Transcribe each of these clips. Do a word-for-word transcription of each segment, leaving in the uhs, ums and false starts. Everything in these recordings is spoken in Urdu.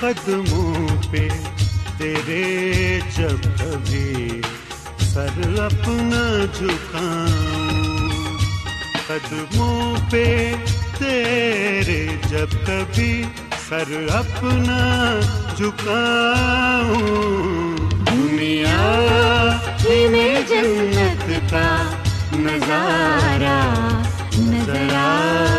قدموں پہ تیرے جب کبھی سر اپنا جھکاؤں، قدموں پہ تیرے جب کبھی سر اپنا جھکاؤں، دنیا ہی میں جنت کا نظارہ نظر آئے۔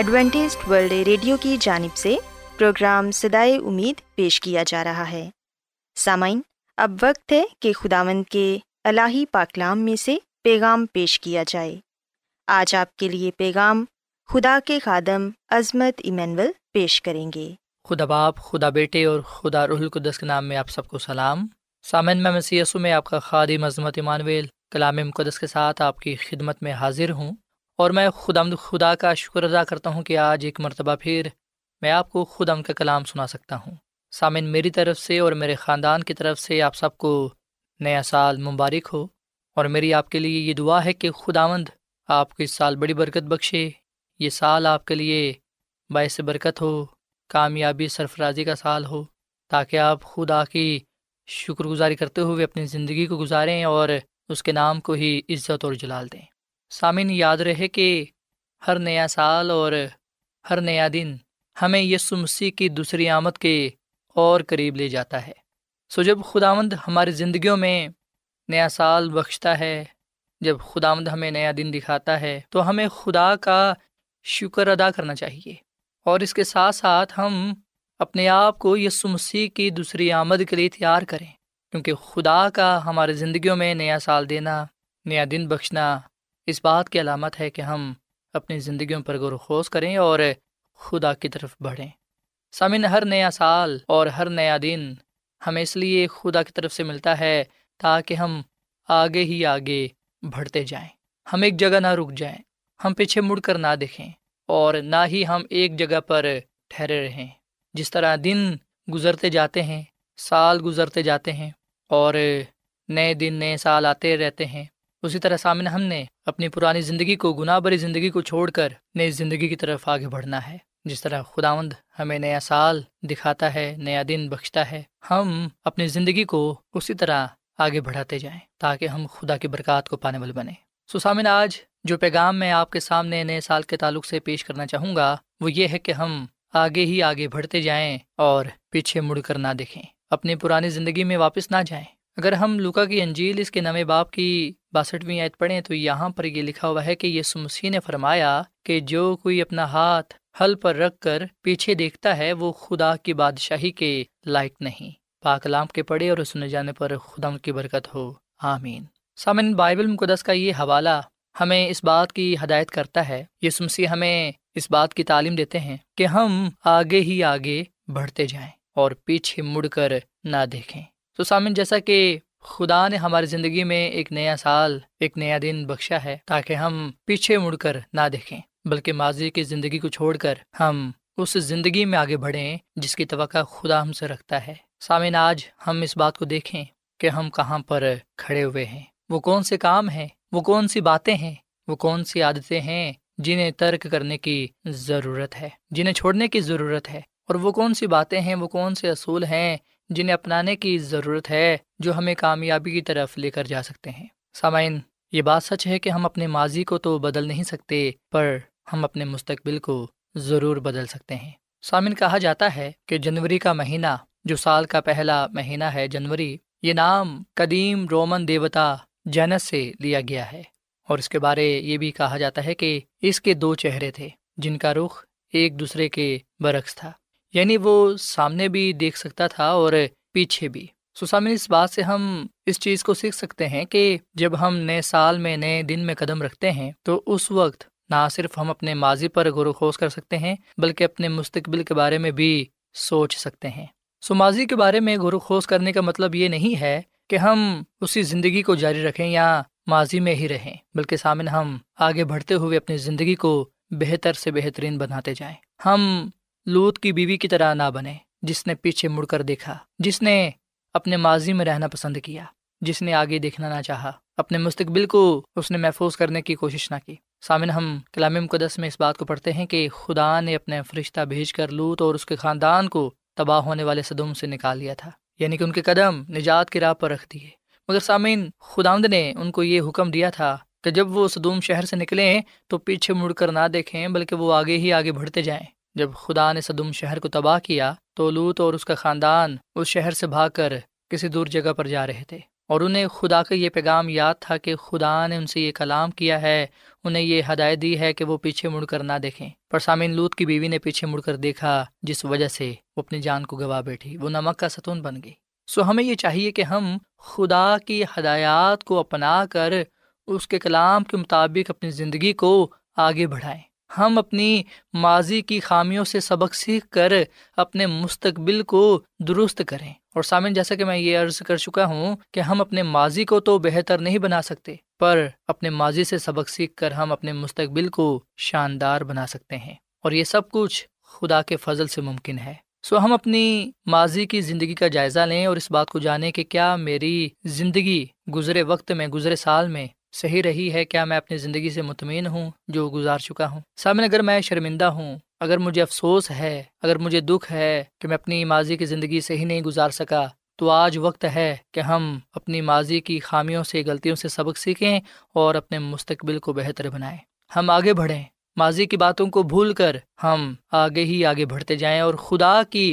ایڈوینٹسٹ ورلڈ ریڈیو کی جانب سے پروگرام صدائے امید پیش کیا جا رہا ہے۔ سامعین، اب وقت ہے کہ خداوند کے الہی پاکلام میں سے پیغام پیش کیا جائے۔ آج آپ کے لیے پیغام خدا کے خادم عظمت ایمینول پیش کریں گے۔ خدا باپ، خدا بیٹے اور خدا روح القدس کے نام میں آپ سب کو سلام۔ سامعین، میں مسیح یسوع میں آپ کا خادم عظمت ایمانویل کلام مقدس کے ساتھ آپ کی خدمت میں حاضر ہوں، اور میں خداوند خدا کا شکر ادا کرتا ہوں کہ آج ایک مرتبہ پھر میں آپ کو خداوند کا کلام سنا سکتا ہوں۔ سامعین، میری طرف سے اور میرے خاندان کی طرف سے آپ سب کو نیا سال مبارک ہو، اور میری آپ کے لیے یہ دعا ہے کہ خداوند آپ کو اس سال بڑی برکت بخشے، یہ سال آپ کے لیے باعث برکت ہو، کامیابی سرفرازی کا سال ہو، تاکہ آپ خدا کی شکر گزاری کرتے ہوئے اپنی زندگی کو گزاریں اور اس کے نام کو ہی عزت اور جلال دیں۔ سامعین، یاد رہے کہ ہر نیا سال اور ہر نیا دن ہمیں یسوع مسیح کی دوسری آمد کے اور قریب لے جاتا ہے۔ سو جب خداوند ہماری زندگیوں میں نیا سال بخشتا ہے، جب خداوند ہمیں نیا دن دکھاتا ہے، تو ہمیں خدا کا شکر ادا کرنا چاہیے، اور اس کے ساتھ ساتھ ہم اپنے آپ کو یسوع مسیح کی دوسری آمد کے لیے تیار کریں، کیونکہ خدا کا ہماری زندگیوں میں نیا سال دینا، نیا دن بخشنا اس بات کی علامت ہے کہ ہم اپنی زندگیوں پر غور و خوض کریں اور خدا کی طرف بڑھیں۔ سامعین، ہر نیا سال اور ہر نیا دن ہمیں اس لیے خدا کی طرف سے ملتا ہے تاکہ ہم آگے ہی آگے بڑھتے جائیں، ہم ایک جگہ نہ رک جائیں، ہم پیچھے مڑ کر نہ دیکھیں، اور نہ ہی ہم ایک جگہ پر ٹھہرے رہیں۔ جس طرح دن گزرتے جاتے ہیں، سال گزرتے جاتے ہیں، اور نئے دن نئے سال آتے رہتے ہیں، اسی طرح سامنے ہم نے اپنی پرانی زندگی کو، گناہ بری زندگی کو چھوڑ کر نئی زندگی کی طرف آگے بڑھنا ہے۔ جس طرح خداوند ہمیں نیا سال دکھاتا ہے، نیا دن بخشتا ہے، ہم اپنی زندگی کو اسی طرح آگے بڑھاتے جائیں تاکہ ہم خدا کی برکات کو پانے والے بنیں۔ سو سامعین، آج جو پیغام میں آپ کے سامنے نئے سال کے تعلق سے پیش کرنا چاہوں گا وہ یہ ہے کہ ہم آگے ہی آگے بڑھتے جائیں اور پیچھے مڑ کر نہ دیکھیں، اپنی پرانی زندگی میں واپس نہ جائیں۔ اگر ہم لوکا کی انجیل اس کے نویں باب کی باسٹھویں آیت پڑھیں تو یہاں پر یہ لکھا ہوا ہے کہ یسوع مسیح نے فرمایا کہ جو کوئی اپنا ہاتھ ہل پر رکھ کر پیچھے دیکھتا ہے وہ خدا کی بادشاہی کے لائق نہیں۔ پاک کلام کے پڑھے اور سنے جانے پر خدا کی برکت ہو، آمین۔ سامعین، بائبل مقدس کا یہ حوالہ ہمیں اس بات کی ہدایت کرتا ہے، یسوع مسیح ہمیں اس بات کی تعلیم دیتے ہیں کہ ہم آگے ہی آگے بڑھتے جائیں اور پیچھے مڑ کر نہ دیکھیں۔ تو سامعین، جیسا کہ خدا نے ہماری زندگی میں ایک نیا سال، ایک نیا دن بخشا ہے تاکہ ہم پیچھے مڑ کر نہ دیکھیں، بلکہ ماضی کی زندگی کو چھوڑ کر ہم اس زندگی میں آگے بڑھیں جس کی توقع خدا ہم سے رکھتا ہے۔ سامعین، آج ہم اس بات کو دیکھیں کہ ہم کہاں پر کھڑے ہوئے ہیں، وہ کون سے کام ہیں، وہ کون سی باتیں ہیں، وہ کون سی عادتیں ہیں جنہیں ترک کرنے کی ضرورت ہے، جنہیں چھوڑنے کی ضرورت ہے، اور وہ کون سی باتیں ہیں، وہ کون سے اصول ہیں جنہیں اپنانے کی ضرورت ہے جو ہمیں کامیابی کی طرف لے کر جا سکتے ہیں۔ سامعین، یہ بات سچ ہے کہ ہم اپنے ماضی کو تو بدل نہیں سکتے، پر ہم اپنے مستقبل کو ضرور بدل سکتے ہیں۔ سامعین، کہا جاتا ہے کہ جنوری کا مہینہ، جو سال کا پہلا مہینہ ہے جنوری، یہ نام قدیم رومن دیوتا جینس سے لیا گیا ہے، اور اس کے بارے یہ بھی کہا جاتا ہے کہ اس کے دو چہرے تھے جن کا رخ ایک دوسرے کے برعکس تھا، یعنی وہ سامنے بھی دیکھ سکتا تھا اور پیچھے بھی۔ سو سامعین، اس بات سے ہم اس چیز کو سیکھ سکتے ہیں کہ جب ہم نئے سال میں، نئے دن میں قدم رکھتے ہیں تو اس وقت نہ صرف ہم اپنے ماضی پر غور خوض کر سکتے ہیں بلکہ اپنے مستقبل کے بارے میں بھی سوچ سکتے ہیں۔ سو ماضی کے بارے میں غور خوض کرنے کا مطلب یہ نہیں ہے کہ ہم اسی زندگی کو جاری رکھیں یا ماضی میں ہی رہیں، بلکہ سامنے ہم آگے بڑھتے ہوئے اپنی زندگی کو بہتر سے بہترین بناتے جائیں۔ ہم لوط کی بیوی کی طرح نہ بنیں جس نے پیچھے مڑ کر دیکھا، جس نے اپنے ماضی میں رہنا پسند کیا، جس نے آگے دیکھنا نہ چاہا، اپنے مستقبل کو اس نے محفوظ کرنے کی کوشش نہ کی۔ سامن ہم کلام مقدس میں اس بات کو پڑھتے ہیں کہ خدا نے اپنے فرشتہ بھیج کر لوط اور اس کے خاندان کو تباہ ہونے والے سدوم سے نکال لیا تھا، یعنی کہ ان کے قدم نجات کی راہ پر رکھ دیے۔ مگر سامعین، خداوند نے ان کو یہ حکم دیا تھا کہ جب وہ سدوم شہر سے نکلیں تو پیچھے مڑ کر نہ دیکھیں بلکہ وہ آگے ہی آگے بڑھتے جائیں۔ جب خدا نے سدوم شہر کو تباہ کیا تو لوط اور اس کا خاندان اس شہر سے بھاگ کر کسی دور جگہ پر جا رہے تھے، اور انہیں خدا کا یہ پیغام یاد تھا کہ خدا نے ان سے یہ کلام کیا ہے، انہیں یہ ہدایت دی ہے کہ وہ پیچھے مڑ کر نہ دیکھیں۔ پر سامعین، لوط کی بیوی نے پیچھے مڑ کر دیکھا، جس وجہ سے وہ اپنی جان کو گوا بیٹھی، وہ نمک کا ستون بن گئی۔ سو ہمیں یہ چاہیے کہ ہم خدا کی ہدایات کو اپنا کر اس کے کلام کے مطابق اپنی زندگی کو آگے بڑھائیں۔ ہم اپنی ماضی کی خامیوں سے سبق سیکھ کر اپنے مستقبل کو درست کریں۔ اور سامعین، جیسا کہ میں یہ عرض کر چکا ہوں کہ ہم اپنے ماضی کو تو بہتر نہیں بنا سکتے، پر اپنے ماضی سے سبق سیکھ کر ہم اپنے مستقبل کو شاندار بنا سکتے ہیں، اور یہ سب کچھ خدا کے فضل سے ممکن ہے۔ سو ہم اپنی ماضی کی زندگی کا جائزہ لیں اور اس بات کو جانیں کہ کیا میری زندگی گزرے وقت میں، گزرے سال میں صحیح رہی ہے، کیا میں اپنی زندگی سے مطمئن ہوں جو گزار چکا ہوں۔ سامنے، اگر میں شرمندہ ہوں، اگر مجھے افسوس ہے، اگر مجھے دکھ ہے کہ میں اپنی ماضی کی زندگی صحیح نہیں گزار سکا، تو آج وقت ہے کہ ہم اپنی ماضی کی خامیوں سے، غلطیوں سے سبق سیکھیں اور اپنے مستقبل کو بہتر بنائیں۔ ہم آگے بڑھیں، ماضی کی باتوں کو بھول کر ہم آگے ہی آگے بڑھتے جائیں اور خدا کی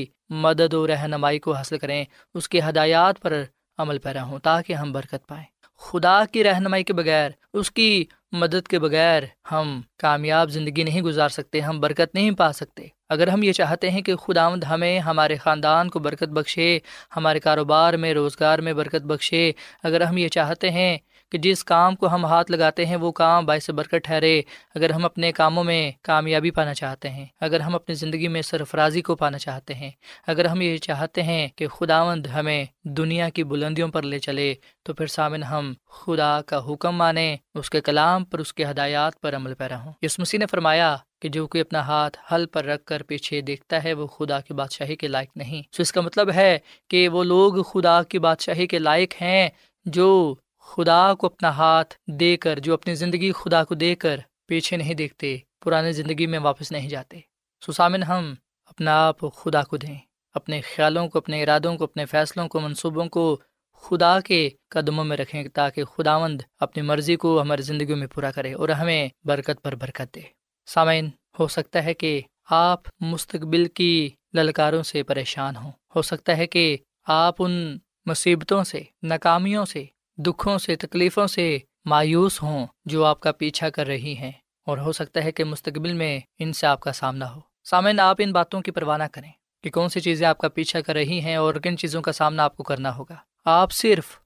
مدد و رہنمائی کو حاصل کریں، اس کی ہدایات پر عمل پیرا ہوں تاکہ ہم برکت پائیں۔ خدا کی رہنمائی کے بغیر، اس کی مدد کے بغیر ہم کامیاب زندگی نہیں گزار سکتے، ہم برکت نہیں پا سکتے۔ اگر ہم یہ چاہتے ہیں کہ خداوند ہمیں، ہمارے خاندان کو برکت بخشے، ہمارے کاروبار میں، روزگار میں برکت بخشے، اگر ہم یہ چاہتے ہیں کہ جس کام کو ہم ہاتھ لگاتے ہیں وہ کام باعث برکت ٹھہرے، اگر ہم اپنے کاموں میں کامیابی پانا چاہتے ہیں، اگر ہم اپنی زندگی میں سرفرازی کو پانا چاہتے ہیں، اگر ہم یہ چاہتے ہیں کہ خداوند ہمیں دنیا کی بلندیوں پر لے چلے، تو پھر سامن ہم خدا کا حکم مانیں، اس کے کلام پر، اس کے ہدایات پر عمل پیرا ہوں۔ یسوع مسیح نے فرمایا کہ جو کوئی اپنا ہاتھ ہل پر رکھ کر پیچھے دیکھتا ہے وہ خدا کی بادشاہی کے لائق نہیں۔ سو اس کا مطلب ہے کہ وہ لوگ خدا کی بادشاہی کے لائق ہیں جو خدا کو اپنا ہاتھ دے کر، جو اپنی زندگی خدا کو دے کر پیچھے نہیں دیکھتے، پرانے زندگی میں واپس نہیں جاتے۔ سو سامن، ہم اپنا آپ خدا کو دیں، اپنے خیالوں کو، اپنے ارادوں کو، اپنے فیصلوں کو، منصوبوں کو خدا کے قدموں میں رکھیں تاکہ خداوند اپنی مرضی کو ہماری زندگیوں میں پورا کرے اور ہمیں برکت پر برکت دے۔ سامعین، ہو سکتا ہے کہ آپ مستقبل کی للکاروں سے پریشان ہوں، ہو سکتا ہے کہ آپ ان مصیبتوں سے، ناکامیوں سے، دکھوں سے، تکلیفوں سے مایوس ہوں جو آپ کا پیچھا کر رہی ہیں، اور ہو سکتا ہے کہ مستقبل میں ان سے آپ کا سامنا ہو۔ سامعین، آپ ان باتوں کی پرواہ نہ کریں کہ کون سی چیزیں آپ کا پیچھا کر رہی ہیں اور کن چیزوں کا سامنا آپ کو کرنا ہوگا۔ آپ صرف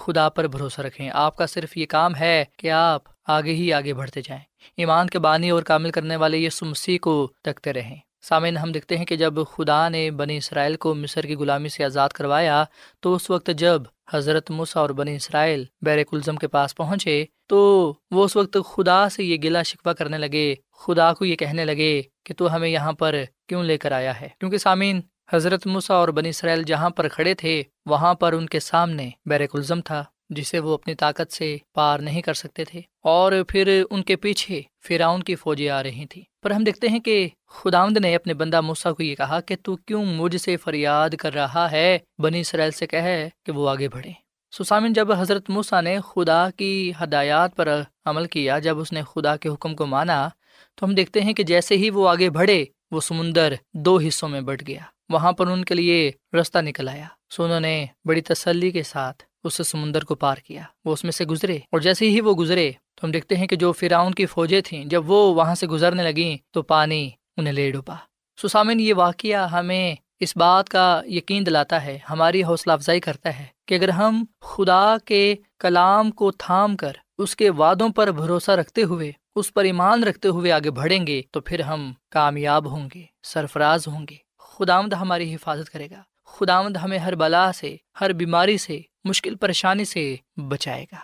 خدا پر بھروسہ رکھیں، آپ کا صرف یہ کام ہے کہ آپ آگے ہی آگے بڑھتے جائیں، ایمان کے بانی اور کامل کرنے والے یسوع مسیح کو تکتے رہیں۔ سامعین، ہم دیکھتے ہیں کہ جب خدا نے بنی اسرائیل کو مصر کی غلامی سے آزاد کروایا تو اس وقت جب حضرت موسیٰ اور بنی اسرائیل بحر کلزم کے پاس پہنچے تو وہ اس وقت خدا سے یہ گلہ شکوہ کرنے لگے، خدا کو یہ کہنے لگے کہ تو ہمیں یہاں پر کیوں لے کر آیا ہے؟ کیونکہ سامعین، حضرت موسیٰ اور بنی اسرائیل جہاں پر کھڑے تھے وہاں پر ان کے سامنے بحر کلزم تھا جسے وہ اپنی طاقت سے پار نہیں کر سکتے تھے، اور پھر ان کے پیچھے فرعون کی فوجیں آ رہی تھیں۔ پر ہم دیکھتے ہیں کہ خداوند نے اپنے بندہ موسیٰ کو یہ کہا کہ تو کیوں مجھ سے فریاد کر رہا ہے؟ بنی اسرائیل سے کہے کہ وہ آگے بڑھیں۔ سو سامن، جب حضرت موسیٰ نے خدا کی ہدایات پر عمل کیا، جب اس نے خدا کے حکم کو مانا، تو ہم دیکھتے ہیں کہ جیسے ہی وہ آگے بڑھے وہ سمندر دو حصوں میں بٹ گیا، وہاں پر ان کے لیے رستہ نکل آیا۔ سو انہوں نے بڑی تسلی کے ساتھ اس سمندر کو پار کیا، وہ اس میں سے گزرے، اور جیسے ہی وہ گزرے تو ہم دیکھتے ہیں کہ جو فرعون کی فوجیں تھیں جب وہ وہاں سے گزرنے لگیں تو پانی انہیں لے ڈوبا۔ سو سامن، یہ واقعہ ہمیں اس بات کا یقین دلاتا ہے، ہماری حوصلہ افزائی کرتا ہے کہ اگر ہم خدا کے کلام کو تھام کر اس کے وعدوں پر بھروسہ رکھتے ہوئے، اس پر ایمان رکھتے ہوئے آگے بڑھیں گے تو پھر ہم کامیاب ہوں گے، سرفراز ہوں گے۔ خداوند ہماری حفاظت کرے گا، خداوند ہمیں ہر بلا سے، ہر بیماری سے، مشکل پریشانی سے بچائے گا۔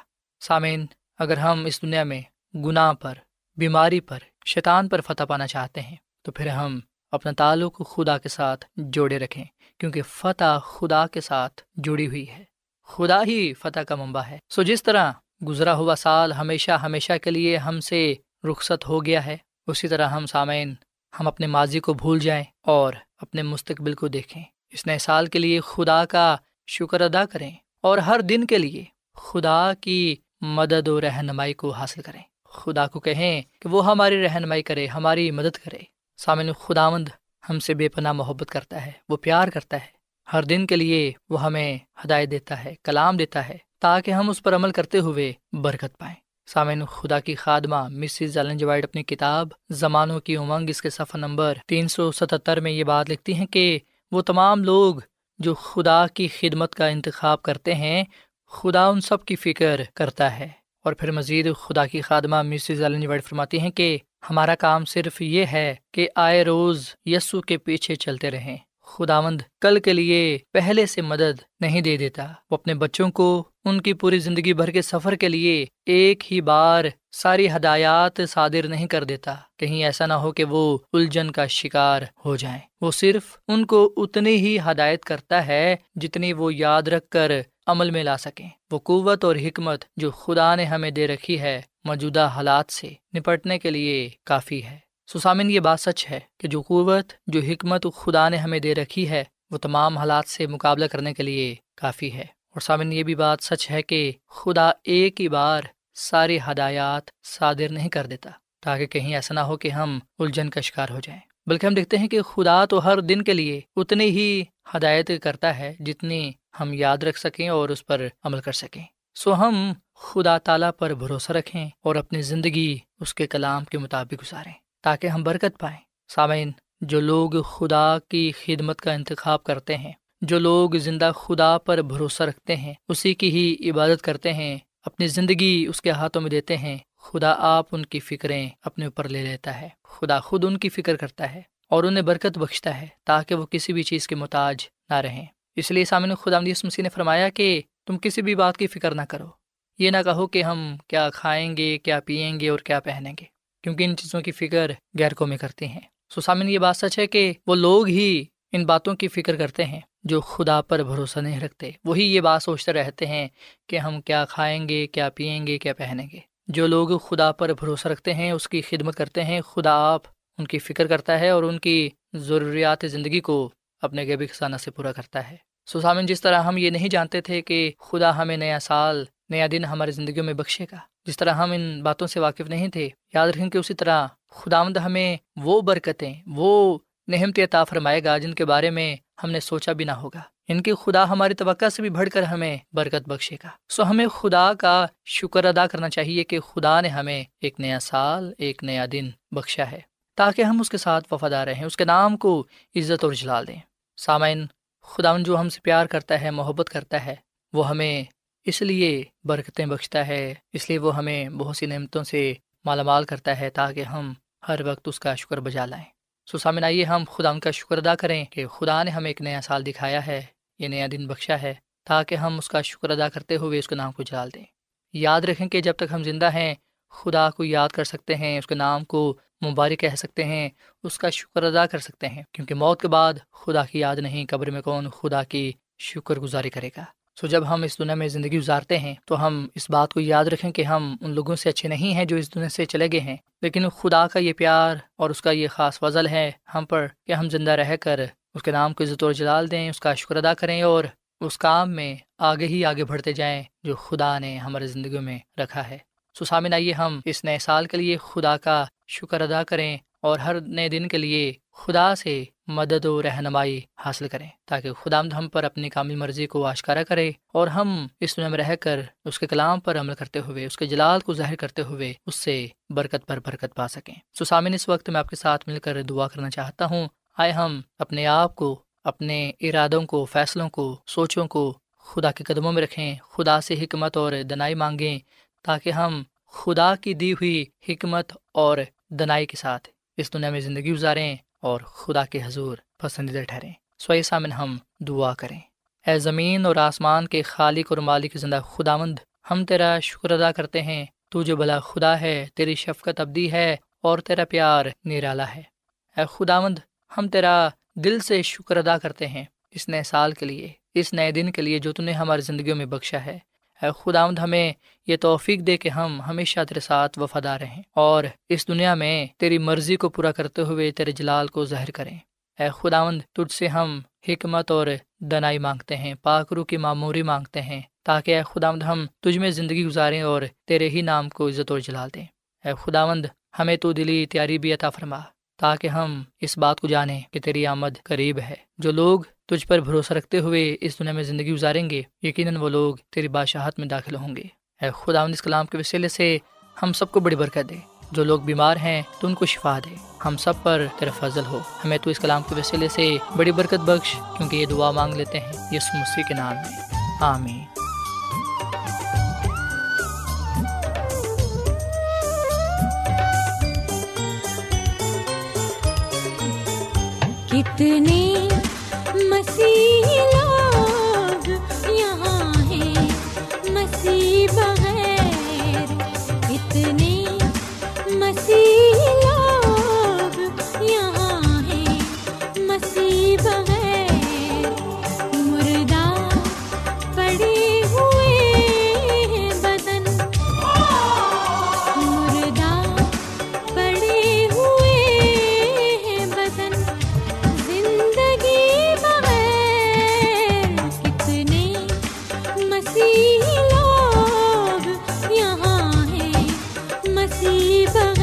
سامعین، اگر ہم اس دنیا میں گناہ پر، بیماری پر، شیطان پر فتح پانا چاہتے ہیں تو پھر ہم اپنا تعلق خدا کے ساتھ جوڑے رکھیں، کیونکہ فتح خدا کے ساتھ جڑی ہوئی ہے۔ خدا ہی فتح کا منبع ہے۔ سو جس طرح گزرا ہوا سال ہمیشہ ہمیشہ کے لیے ہم سے رخصت ہو گیا ہے، اسی طرح ہم سامعین ہم اپنے ماضی کو بھول جائیں اور اپنے مستقبل کو دیکھیں۔ اس نئے سال کے لیے خدا کا شکر ادا کریں اور ہر دن کے لیے خدا کی مدد و رہنمائی کو حاصل کریں۔ خدا کو کہیں کہ وہ ہماری رہنمائی کرے، ہماری مدد کرے۔ سامعین، خداوند ہم سے بے پناہ محبت کرتا ہے، وہ پیار کرتا ہے، ہر دن کے لیے وہ ہمیں ہدایت دیتا ہے، کلام دیتا ہے تاکہ ہم اس پر عمل کرتے ہوئے برکت پائیں۔ سامعین، خدا کی خادمہ مسز ایلن جی وائٹ اپنی کتاب زمانوں کی امنگ اس کے صفحہ نمبر تین سو ستہتر میں یہ بات لکھتی ہیں کہ وہ تمام لوگ جو خدا کی خدمت کا انتخاب کرتے ہیں، خدا ان سب کی فکر کرتا ہے۔ اور پھر مزید خدا کی خادمہ مسز ایلن جی وائٹ فرماتی ہیں کہ ہمارا کام صرف یہ ہے کہ آئے روز یسوع کے پیچھے چلتے رہیں۔ خداوند کل کے لیے پہلے سے مدد نہیں دے دیتا، وہ اپنے بچوں کو ان کی پوری زندگی بھر کے سفر کے لیے ایک ہی بار ساری ہدایات صادر نہیں کر دیتا، کہیں ایسا نہ ہو کہ وہ الجھن کا شکار ہو جائیں۔ وہ صرف ان کو اتنی ہی ہدایت کرتا ہے جتنی وہ یاد رکھ کر عمل میں لا سکیں۔ وہ قوت اور حکمت جو خدا نے ہمیں دے رکھی ہے، موجودہ حالات سے نپٹنے کے لیے کافی ہے۔ سو سامعین، یہ بات سچ ہے کہ جو قوت، جو حکمت خدا نے ہمیں دے رکھی ہے، وہ تمام حالات سے مقابلہ کرنے کے لیے کافی ہے۔ اور سامعین، یہ بھی بات سچ ہے کہ خدا ایک ہی بار ساری ہدایات صادر نہیں کر دیتا تاکہ کہیں ایسا نہ ہو کہ ہم الجھن کا شکار ہو جائیں، بلکہ ہم دیکھتے ہیں کہ خدا تو ہر دن کے لیے اتنی ہی ہدایت کرتا ہے جتنی ہم یاد رکھ سکیں اور اس پر عمل کر سکیں۔ سو ہم خدا تعالیٰ پر بھروسہ رکھیں اور اپنی زندگی اس کے کلام کے مطابق گزاریں تاکہ ہم برکت پائیں۔ سامعین، جو لوگ خدا کی خدمت کا انتخاب کرتے ہیں، جو لوگ زندہ خدا پر بھروسہ رکھتے ہیں، اسی کی ہی عبادت کرتے ہیں، اپنی زندگی اس کے ہاتھوں میں دیتے ہیں، خدا آپ ان کی فکریں اپنے اوپر لے لیتا ہے۔ خدا خود ان کی فکر کرتا ہے اور انہیں برکت بخشتا ہے تاکہ وہ کسی بھی چیز کے محتاج نہ رہیں۔ اس لیے سامعین، خداوند یسوع مسیح نے فرمایا کہ تم کسی بھی بات کی فکر نہ کرو، یہ نہ کہو کہ ہم کیا کھائیں گے، کیا پئیں گے اور کیا پہنیں گے، کیونکہ ان چیزوں کی فکر غیر قومیں کرتی ہیں۔ سو سامعین، یہ بات سچ ہے کہ وہ لوگ ہی ان باتوں کی فکر کرتے ہیں جو خدا پر بھروسہ نہیں رکھتے، وہی یہ بات سوچتے رہتے ہیں کہ ہم کیا کھائیں گے، کیا پئیں گے، کیا پہنیں گے۔ جو لوگ خدا پر بھروسہ رکھتے ہیں، اس کی خدمت کرتے ہیں، خدا آپ ان کی فکر کرتا ہے اور ان کی ضروریات زندگی کو اپنے غیبی خزانہ سے پورا کرتا ہے۔ سو سامعین، جس طرح ہم یہ نہیں جانتے تھے کہ خدا ہمیں نیا سال، نیا دن ہماری زندگیوں میں بخشے گا، جس طرح ہم ان باتوں سے واقف نہیں تھے، یاد رکھیں کہ اسی طرح خداوند ہمیں وہ برکتیں، وہ نعمتیں عطا فرمائے گا جن کے بارے میں ہم نے سوچا بھی نہ ہوگا، ان کی خدا ہماری توقع سے بھی بڑھ کر ہمیں برکت بخشے گا۔ سو ہمیں خدا کا شکر ادا کرنا چاہیے کہ خدا نے ہمیں ایک نیا سال، ایک نیا دن بخشا ہے تاکہ ہم اس کے ساتھ وفادار رہیں، اس کے نام کو عزت اور جلال دیں۔ سامعین، خداوند جو ہم سے پیار کرتا ہے، محبت کرتا ہے، وہ ہمیں اس لیے برکتیں بخشتا ہے، اس لیے وہ ہمیں بہت سی نعمتوں سے مالا مال کرتا ہے تاکہ ہم ہر وقت اس کا شکر بجا لائیں۔ سو سامعین، آئیے ہم خداوند کا شکر ادا کریں کہ خدا نے ہمیں ایک نیا سال دکھایا ہے، یہ نیا دن بخشا ہے، تاکہ ہم اس کا شکر ادا کرتے ہوئے اس کے نام کو جلال دیں۔ یاد رکھیں کہ جب تک ہم زندہ ہیں، خدا کو یاد کر سکتے ہیں، اس کے نام کو مبارک کہہ سکتے ہیں، اس کا شکر ادا کر سکتے ہیں، کیونکہ موت کے بعد خدا کی یاد نہیں، قبر میں کون خدا کی شکر گزاری کرے گا۔ سو جب ہم اس دنیا میں زندگی گزارتے ہیں تو ہم اس بات کو یاد رکھیں کہ ہم ان لوگوں سے اچھے نہیں ہیں جو اس دنیا سے چلے گئے ہیں، لیکن خدا کا یہ پیار اور اس کا یہ خاص فضل ہے ہم پر کہ ہم زندہ رہ کر اس کے نام کو عزت و جلال دیں، اس کا شکر ادا کریں اور اس کام میں آگے ہی آگے بڑھتے جائیں جو خدا نے ہماری زندگیوں میں رکھا ہے۔ سو سامعین، آئیے ہم اس نئے سال کے لیے خدا کا شکر ادا کریں اور ہر نئے دن کے لیے خدا سے مدد و رہنمائی حاصل کریں تاکہ خداوند ہم پر اپنی کامل مرضی کو آشکارا کرے اور ہم اس دنیا میں رہ کر اس کے کلام پر عمل کرتے ہوئے، اس کے جلال کو ظاہر کرتے ہوئے، اس سے برکت پر برکت پا سکیں۔ سو سامعین، اس وقت میں آپ کے ساتھ مل کر دعا کرنا چاہتا ہوں۔ آئے ہم اپنے آپ کو، اپنے ارادوں کو، فیصلوں کو، سوچوں کو خدا کے قدموں میں رکھیں، خدا سے حکمت اور دانائی مانگیں تاکہ ہم خدا کی دی ہوئی حکمت اور دنائی کے ساتھ اس دنیا میں زندگی گزاریں اور خدا کے حضور پسندیدہ ٹھہریں۔ سوئے سامن ہم دعا کریں۔ اے زمین اور آسمان کے خالق اور مالک زندہ خداوند، ہم تیرا شکر ادا کرتے ہیں، تو جو بھلا خدا ہے، تیری شفقت ابدی ہے اور تیرا پیار نرالا ہے۔ اے خداوند، ہم تیرا دل سے شکر ادا کرتے ہیں اس نئے سال کے لیے، اس نئے دن کے لیے جو تو نے ہماری زندگیوں میں بخشا ہے۔ اے خداوند، ہمیں یہ توفیق دے کہ ہم ہمیشہ تیرے ساتھ وفادار رہیں اور اس دنیا میں تیری مرضی کو پورا کرتے ہوئے تیرے جلال کو ظاہر کریں۔ اے خداوند، تجھ سے ہم حکمت اور دانائی مانگتے ہیں، پاک روح کی معموری مانگتے ہیں، تاکہ اے خداوند ہم تجھ میں زندگی گزاریں اور تیرے ہی نام کو عزت اور جلال دیں۔ اے خداوند، ہمیں تو دلی تیاری بھی عطا فرما تاکہ ہم اس بات کو جانیں کہ تیری آمد قریب ہے۔ جو لوگ تجھ پر بھروسہ رکھتے ہوئے اس دنیا میں زندگی گزاریں گے، یقیناً وہ لوگ تیری بادشاہت میں داخل ہوں گے۔ اے خداوند، اس کلام کے وسیلے سے ہم سب کو بڑی برکت دے۔ جو لوگ بیمار ہیں تو ان کو شفا دے۔ ہم سب پر تیرا فضل ہو۔ ہمیں تو اس کلام کے وسیلے سے بڑی برکت بخش، کیونکہ یہ دعا مانگ لیتے ہیں یسوع مسیح کے نام میں، آمین۔ کتنے مسیح لوگ یہاں ہیں مسیح بغیر، کتنے مسیح لوگ یہاں ہیں مسیح بغیر، مردہ پڑے ہوئے ہیں بدن، مردہ پڑے ہوئے ہیں بدن زندگی بغیر، کتنے مسیح لوگ یہاں ہیں مسیح بغیر۔